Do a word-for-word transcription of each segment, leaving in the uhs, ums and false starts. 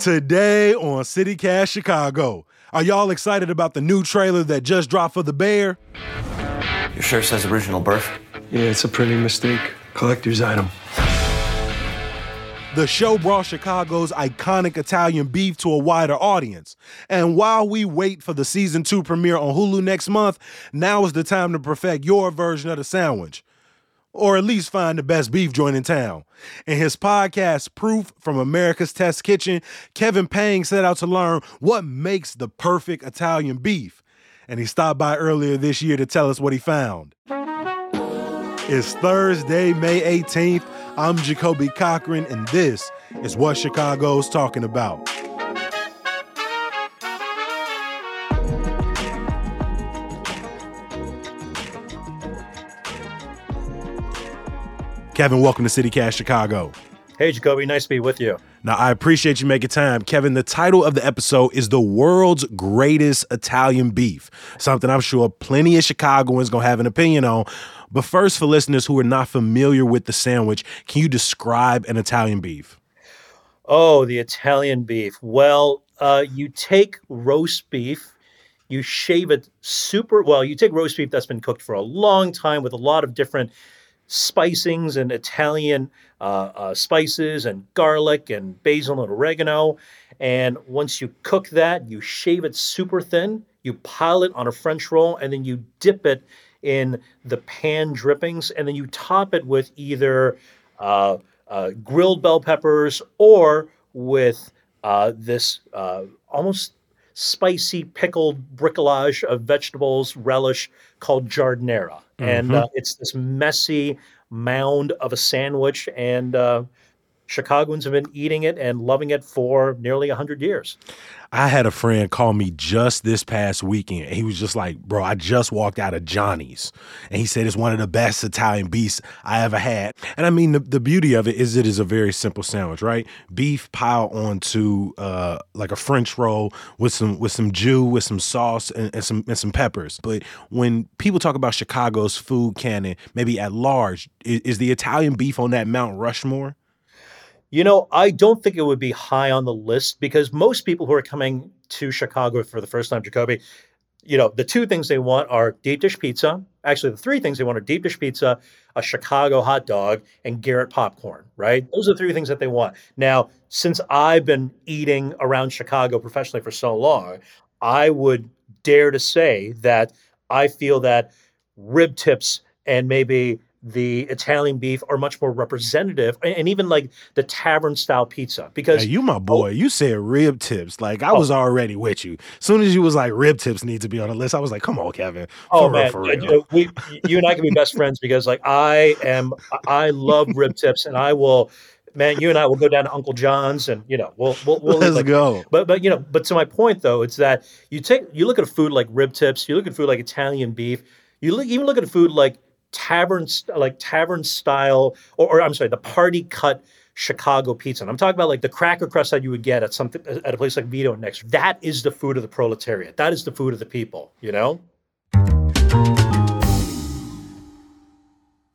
Today on CityCast Chicago. Are y'all excited about the new trailer that just dropped for The Bear? Your shirt says original birth. Yeah, it's a printing mistake. Collector's item. The show brought Chicago's iconic Italian beef to a wider audience. And while we wait for the season two premiere on Hulu next month, now is the time to perfect your version of the sandwich. Or at least find the best beef joint in town. In his podcast, Proof, from America's Test Kitchen, Kevin Pang set out to learn what makes the perfect Italian beef. And he stopped by earlier this year to tell us what he found. It's Thursday, May eighteenth. I'm Jacoby Cochran, and this is what Chicago's talking about. Kevin, welcome to CityCast Chicago. Hey, Jacoby. Nice to be with you. Now, I appreciate you making time. Kevin, the title of the episode is The World's Greatest Italian Beef, something I'm sure plenty of Chicagoans going to have an opinion on. But first, for listeners who are not familiar with the sandwich, can you describe an Italian beef? Oh, the Italian beef. Well, uh, you take roast beef. You shave it super well. You take roast beef that's been cooked for a long time with a lot of different spicings and Italian uh, uh, spices and garlic and basil and oregano. And once you cook that, you shave it super thin, you pile it on a French roll, and then you dip it in the pan drippings. And then you top it with either uh, uh, grilled bell peppers or with uh, this uh, almost spicy pickled bricolage of vegetables relish called giardiniera. Mm-hmm. And uh, it's this messy mound of a sandwich, and uh, Chicagoans have been eating it and loving it for nearly one hundred years. I had a friend call me just this past weekend, and he was just like, bro, I just walked out of Johnny's. And he said it's one of the best Italian beefs I ever had. And I mean, the, the beauty of it is it is a very simple sandwich, right? Beef piled onto uh, like a French roll with some with some jus, with some sauce, and, and, some, and some peppers. But when people talk about Chicago's food canon, maybe at large, is, is the Italian beef on that Mount Rushmore? You know, I don't think it would be high on the list, because most people who are coming to Chicago for the first time, Jacoby, you know, the two things they want are deep dish pizza. Actually, the three things they want are deep dish pizza, a Chicago hot dog, and Garrett popcorn, right? Those are the three things that they want. Now, since I've been eating around Chicago professionally for so long, I would dare to say that I feel that rib tips and maybe the Italian beef are much more representative, and even like the tavern style pizza. Because hey, you, my boy, oh, you said rib tips. Like I oh. was already with you. As soon as you was like rib tips need to be on the list, I was like, come on, Kevin. Oh for man, real, for real. You, we, you and I can be best friends, because like I am, I love rib tips, and I will, man. You and I will go down to Uncle John's, and you know, we'll we'll, we'll let's like, go. But but you know, but to my point though, it's that you take you look at a food like rib tips, you look at food like Italian beef, you look even look at a food like tavern, like tavern style, or, or I'm sorry, the party cut Chicago pizza. And I'm talking about like the cracker crust that you would get at something at a place like Vito and Nick. That is the food of the proletariat. That is the food of the people, you know?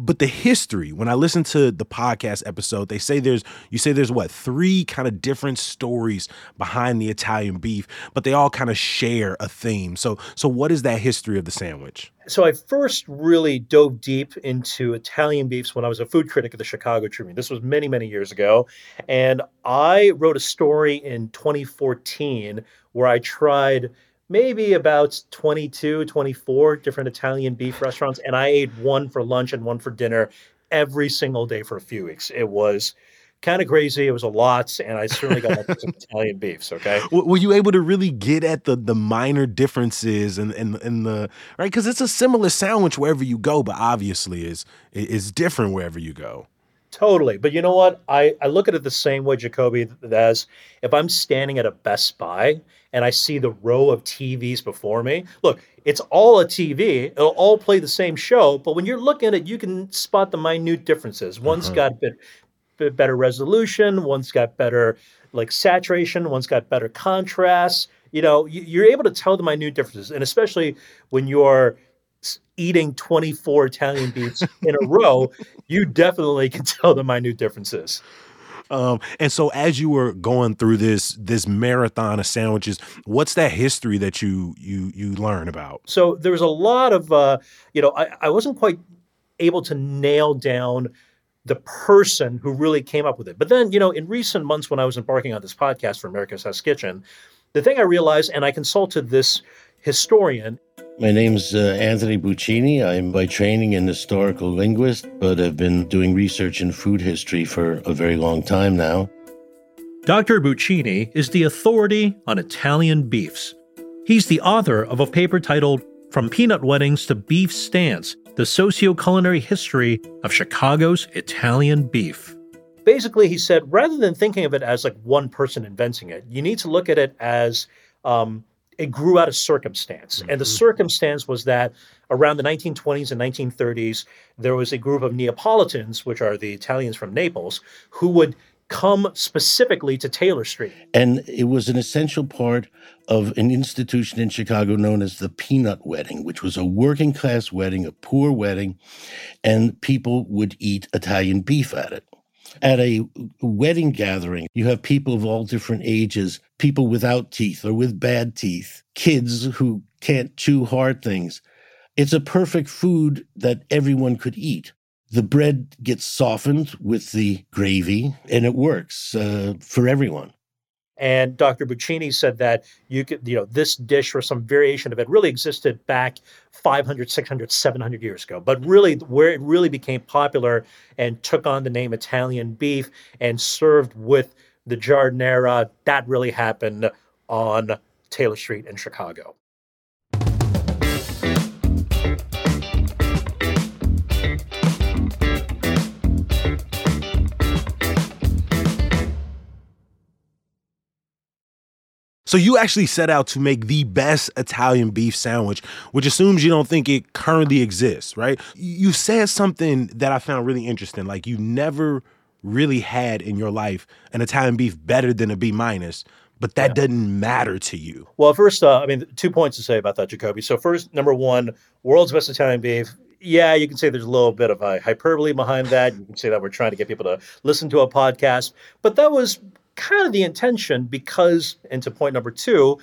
But the history, when I listen to the podcast episode, they say there's, you say there's what, three kind of different stories behind the Italian beef, but they all kind of share a theme. So, so what is that history of the sandwich? So I first really dove deep into Italian beefs when I was a food critic at the Chicago Tribune. This was many, many years ago. And I wrote a story in twenty fourteen where I tried maybe about twenty-two, twenty-four different Italian beef restaurants. And I ate one for lunch and one for dinner every single day for a few weeks. It was kind of crazy. It was a lot. And I certainly got some Italian beefs. Okay. Were you able to really get at the the minor differences and and and the right? Because it's a similar sandwich wherever you go, but obviously is is different wherever you go. Totally. But you know what? I, I look at it the same way, Jacoby, as if I'm standing at a Best Buy and I see the row of T Vs before me. Look, it's all a T V. It'll all play the same show. But when you're looking at it, you can spot the minute differences. One's mm-hmm. got a bit, bit better resolution. One's got better like saturation. One's got better contrast. You know, you, you're able to tell the minute differences. And especially when you're eating twenty-four Italian beefs in a row, you definitely can tell the minute differences. Um, and so as you were going through this this marathon of sandwiches, what's that history that you you you learn about? So there was a lot of, uh, you know, I, I wasn't quite able to nail down the person who really came up with it. But then, you know, in recent months when I was embarking on this podcast for America's Test Kitchen, the thing I realized, and I consulted this historian. My name's uh, Anthony Buccini. I'm by training an historical linguist, but I've been doing research in food history for a very long time now. Doctor Buccini is the authority on Italian beefs. He's the author of a paper titled From Peanut Weddings to Beef Stance, the Socio-Culinary History of Chicago's Italian Beef. Basically, he said, rather than thinking of it as like one person inventing it, you need to look at it as... Um, It grew out of circumstance. Mm-hmm. And the circumstance was that around the nineteen twenties and nineteen thirties, there was a group of Neapolitans, which are the Italians from Naples, who would come specifically to Taylor Street. And it was an essential part of an institution in Chicago known as the Peanut Wedding, which was a working class wedding, a poor wedding, and people would eat Italian beef at it. At a wedding gathering, you have people of all different ages, people without teeth or with bad teeth, kids who can't chew hard things. It's a perfect food that everyone could eat. The bread gets softened with the gravy, and it works uh, for everyone. And Doctor Buccini said that you could, you know, this dish or some variation of it really existed back five hundred, six hundred, seven hundred years ago. But really, where it really became popular and took on the name Italian beef and served with the giardiniera, that really happened on Taylor Street in Chicago. So you actually set out to make the best Italian beef sandwich, which assumes you don't think it currently exists, right? You said something that I found really interesting. Like, you never really had in your life an Italian beef better than a B minus, but that yeah. doesn't matter to you. Well, first, uh, I mean, two points to say about that, Jacoby. So first, number one, world's best Italian beef. Yeah, you can say there's a little bit of a hyperbole behind that. You can say that we're trying to get people to listen to a podcast, but that was kind of the intention because, and to point number two,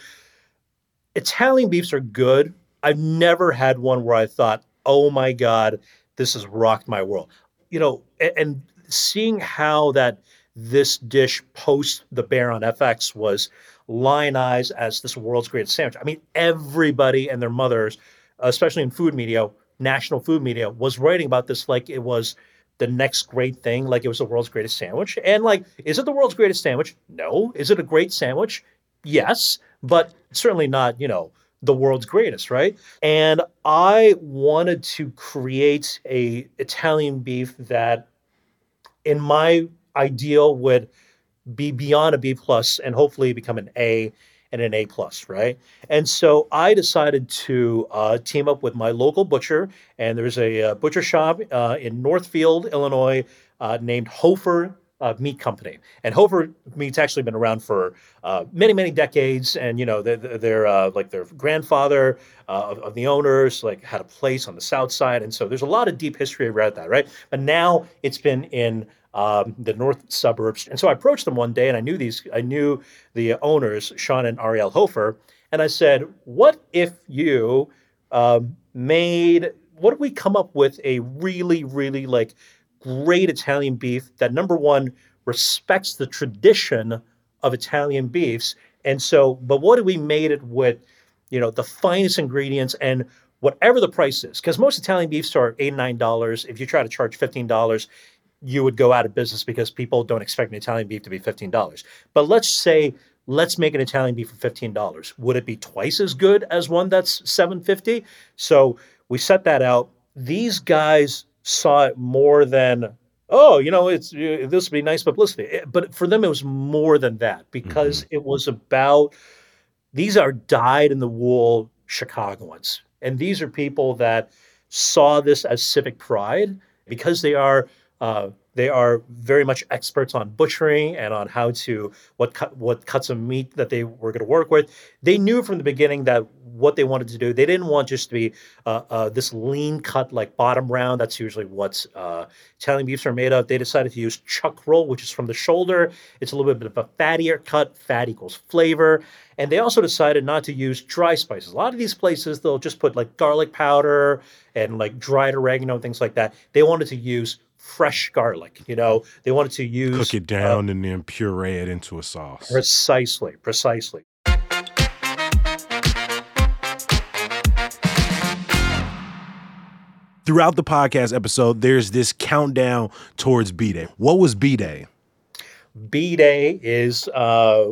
Italian beefs are good. I've never had one where I thought, oh my God, this has rocked my world. You know, and, and seeing how that this dish post The Bear on F X was lionized as this world's greatest sandwich. I mean, everybody and their mothers, especially in food media, national food media, was writing about this like it was the next great thing, like it was the world's greatest sandwich. And like, is it the world's greatest sandwich? No. Is it a great sandwich? Yes, but certainly not, you know, the world's greatest, right? And I wanted to create a Italian beef that in my ideal would be beyond a B plus and hopefully become an A and an A plus, right? And so I decided to uh, team up with my local butcher, and there's a uh, butcher shop uh, in Northfield, Illinois, uh, named Hofer uh, Meat Company. And Hofer Meat's actually been around for uh, many, many decades. And you know, they're, they're uh, like their grandfather uh, of, of the owners, like had a place on the South Side, and so there's a lot of deep history around that, right? But now it's been in Um, the north suburbs. And so I approached them one day and I knew these, I knew the owners, Sean and Ariel Hofer. And I said, what if you um, made, what if we come up with a really, really like great Italian beef that number one, respects the tradition of Italian beefs. And so, but what if we made it with, you know, the finest ingredients and whatever the price is? Because most Italian beefs are eight dollars, nine dollars. If you try to charge fifteen dollars, you would go out of business because people don't expect an Italian beef to be fifteen dollars. But let's say, let's make an Italian beef for fifteen dollars. Would it be twice as good as one that's seven fifty? So we set that out. These guys saw it more than, oh, you know, it's uh, this would be nice publicity. It, but for them, it was more than that because mm-hmm. it was about, these are dyed-in-the-wool Chicagoans. And these are people that saw this as civic pride because they are Uh, They are very much experts on butchering and on how to, what cut, what cuts of meat that they were going to work with. They knew from the beginning that what they wanted to do. They didn't want just to be uh, uh, this lean cut, like bottom round. That's usually what uh, Italian beefs are made of. They decided to use chuck roll, which is from the shoulder. It's a little bit of a fattier cut. Fat equals flavor. And they also decided not to use dry spices. A lot of these places, they'll just put like garlic powder and like dried oregano and things like that. They wanted to use fresh garlic, you know. They wanted to use... Cook it down uh, and then puree it into a sauce. Precisely, precisely. Throughout the podcast episode, there's this countdown towards B-Day. What was B-Day? B-Day is... Uh,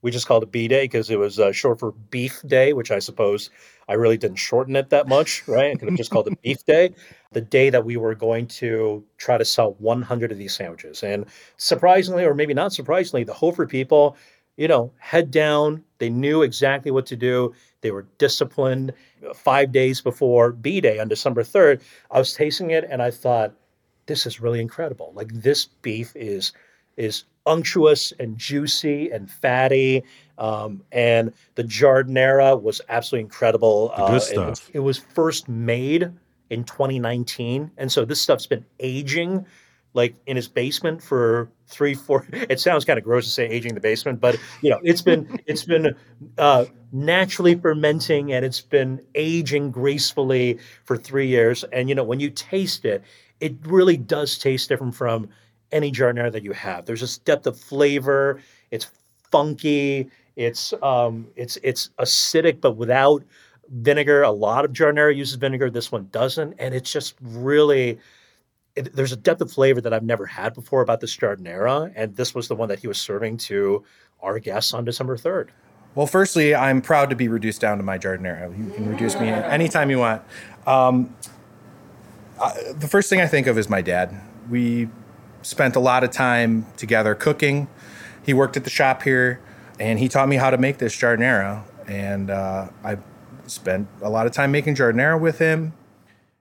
we just called it B-Day because it was uh, short for Beef Day, which I suppose I really didn't shorten it that much, right? I could have just called it Beef Day, the day that we were going to try to sell one hundred of these sandwiches. And surprisingly, or maybe not surprisingly, the Hofer people, you know, head down. They knew exactly what to do. They were disciplined. Five days before B-Day on December third, I was tasting it and I thought, this is really incredible. Like, this beef is is unctuous and juicy and fatty, um, and the giardiniera was absolutely incredible. The good uh, stuff. It, it was first made in twenty nineteen, and so this stuff's been aging, like in his basement for three, four. It sounds kind of gross to say aging in the basement, but you know, it's been it's been uh, naturally fermenting and it's been aging gracefully for three years. And you know, when you taste it, it really does taste different from any giardiniera that you have. There's this depth of flavor. It's funky. It's um, it's it's acidic, but without vinegar. A lot of giardiniera uses vinegar. This one doesn't, and it's just really it, there's a depth of flavor that I've never had before about this giardiniera. And this was the one that he was serving to our guests on December third. Well, firstly, I'm proud to be reduced down to my giardiniera. You can reduce me anytime you want. Um, I, the first thing I think of is my dad. We spent a lot of time together cooking. He worked at the shop here, and he taught me how to make this giardiniera. And uh, I spent a lot of time making giardiniera with him.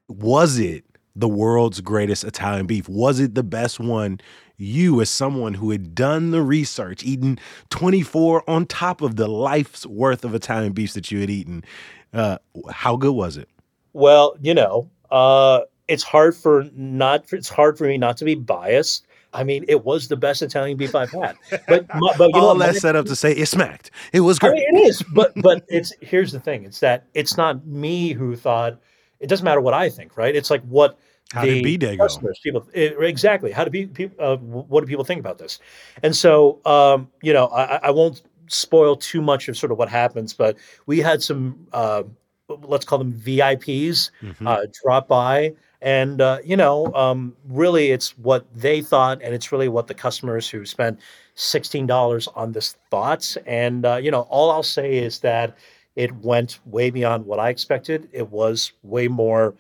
Was it the world's greatest Italian beef? Was it the best one? You, as someone who had done the research, eaten twenty-four on top of the life's worth of Italian beefs that you had eaten, uh, how good was it? Well, you know, uh, It's hard for not. It's hard for me not to be biased. I mean, it was the best Italian beef I've had. But, but you all know, that set up to say it smacked. It was great. I mean, it is. But but it's here's the thing. It's that it's not me who thought. It doesn't matter what I think, right? It's like what how the did B-Day customers, go? people it, exactly. How do people? Uh, what do people think about this? And so um, you know, I, I won't spoil too much of sort of what happens. But we had some uh, let's call them V I Ps mm-hmm. uh, drop by. And, uh, you know, um, really it's what they thought, and it's really what the customers who spent sixteen dollars on this thought. And, uh, you know, all I'll say is that it went way beyond what I expected. It was way more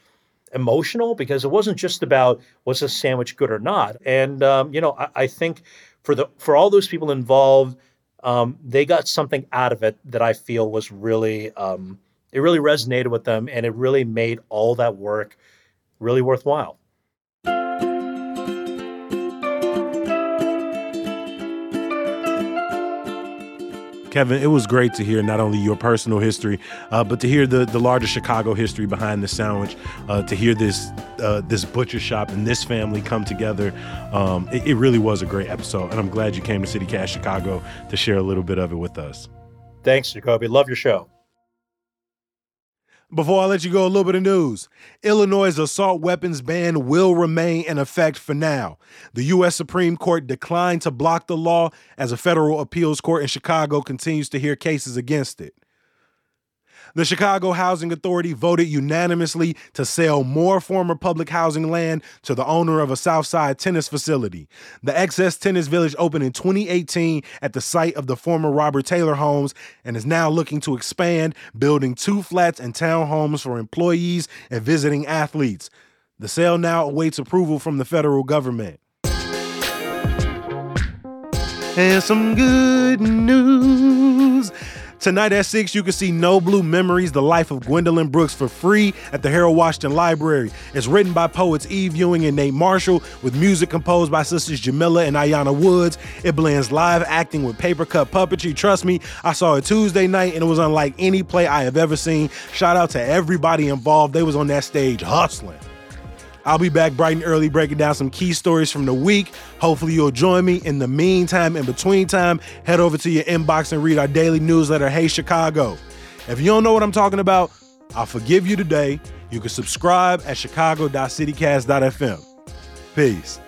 emotional because it wasn't just about was this sandwich good or not. And, um, you know, I, I think for the for all those people involved, um, they got something out of it that I feel was really, um, it really resonated with them, and it really made all that work really worthwhile. Kevin, it was great to hear not only your personal history, uh, but to hear the, the larger Chicago history behind the sandwich, uh, to hear this uh, this butcher shop and this family come together. Um, it, it really was a great episode, and I'm glad you came to CityCast Chicago to share a little bit of it with us. Thanks, Jacoby. Love your show. Before I let you go, a little bit of news. Illinois' assault weapons ban will remain in effect for now. The U S Supreme Court declined to block the law as a federal appeals court in Chicago continues to hear cases against it. The Chicago Housing Authority voted unanimously to sell more former public housing land to the owner of a Southside tennis facility. The X S Tennis Village opened in twenty eighteen at the site of the former Robert Taylor Homes and is now looking to expand, building two flats and townhomes for employees and visiting athletes. The sale now awaits approval from the federal government. And some good news. Tonight at six, you can see No Blue Memories, The Life of Gwendolyn Brooks for free at the Harold Washington Library. It's written by poets Eve Ewing and Nate Marshall, with music composed by sisters Jamila and Ayanna Woods. It blends live acting with paper cut puppetry. Trust me, I saw it Tuesday night and it was unlike any play I have ever seen. Shout out to everybody involved. They was on that stage hustling. I'll be back bright and early breaking down some key stories from the week. Hopefully you'll join me. In the meantime, in between time, head over to your inbox and read our daily newsletter, Hey Chicago. If you don't know what I'm talking about, I'll forgive you today. You can subscribe at chicago dot citycast dot f m. Peace.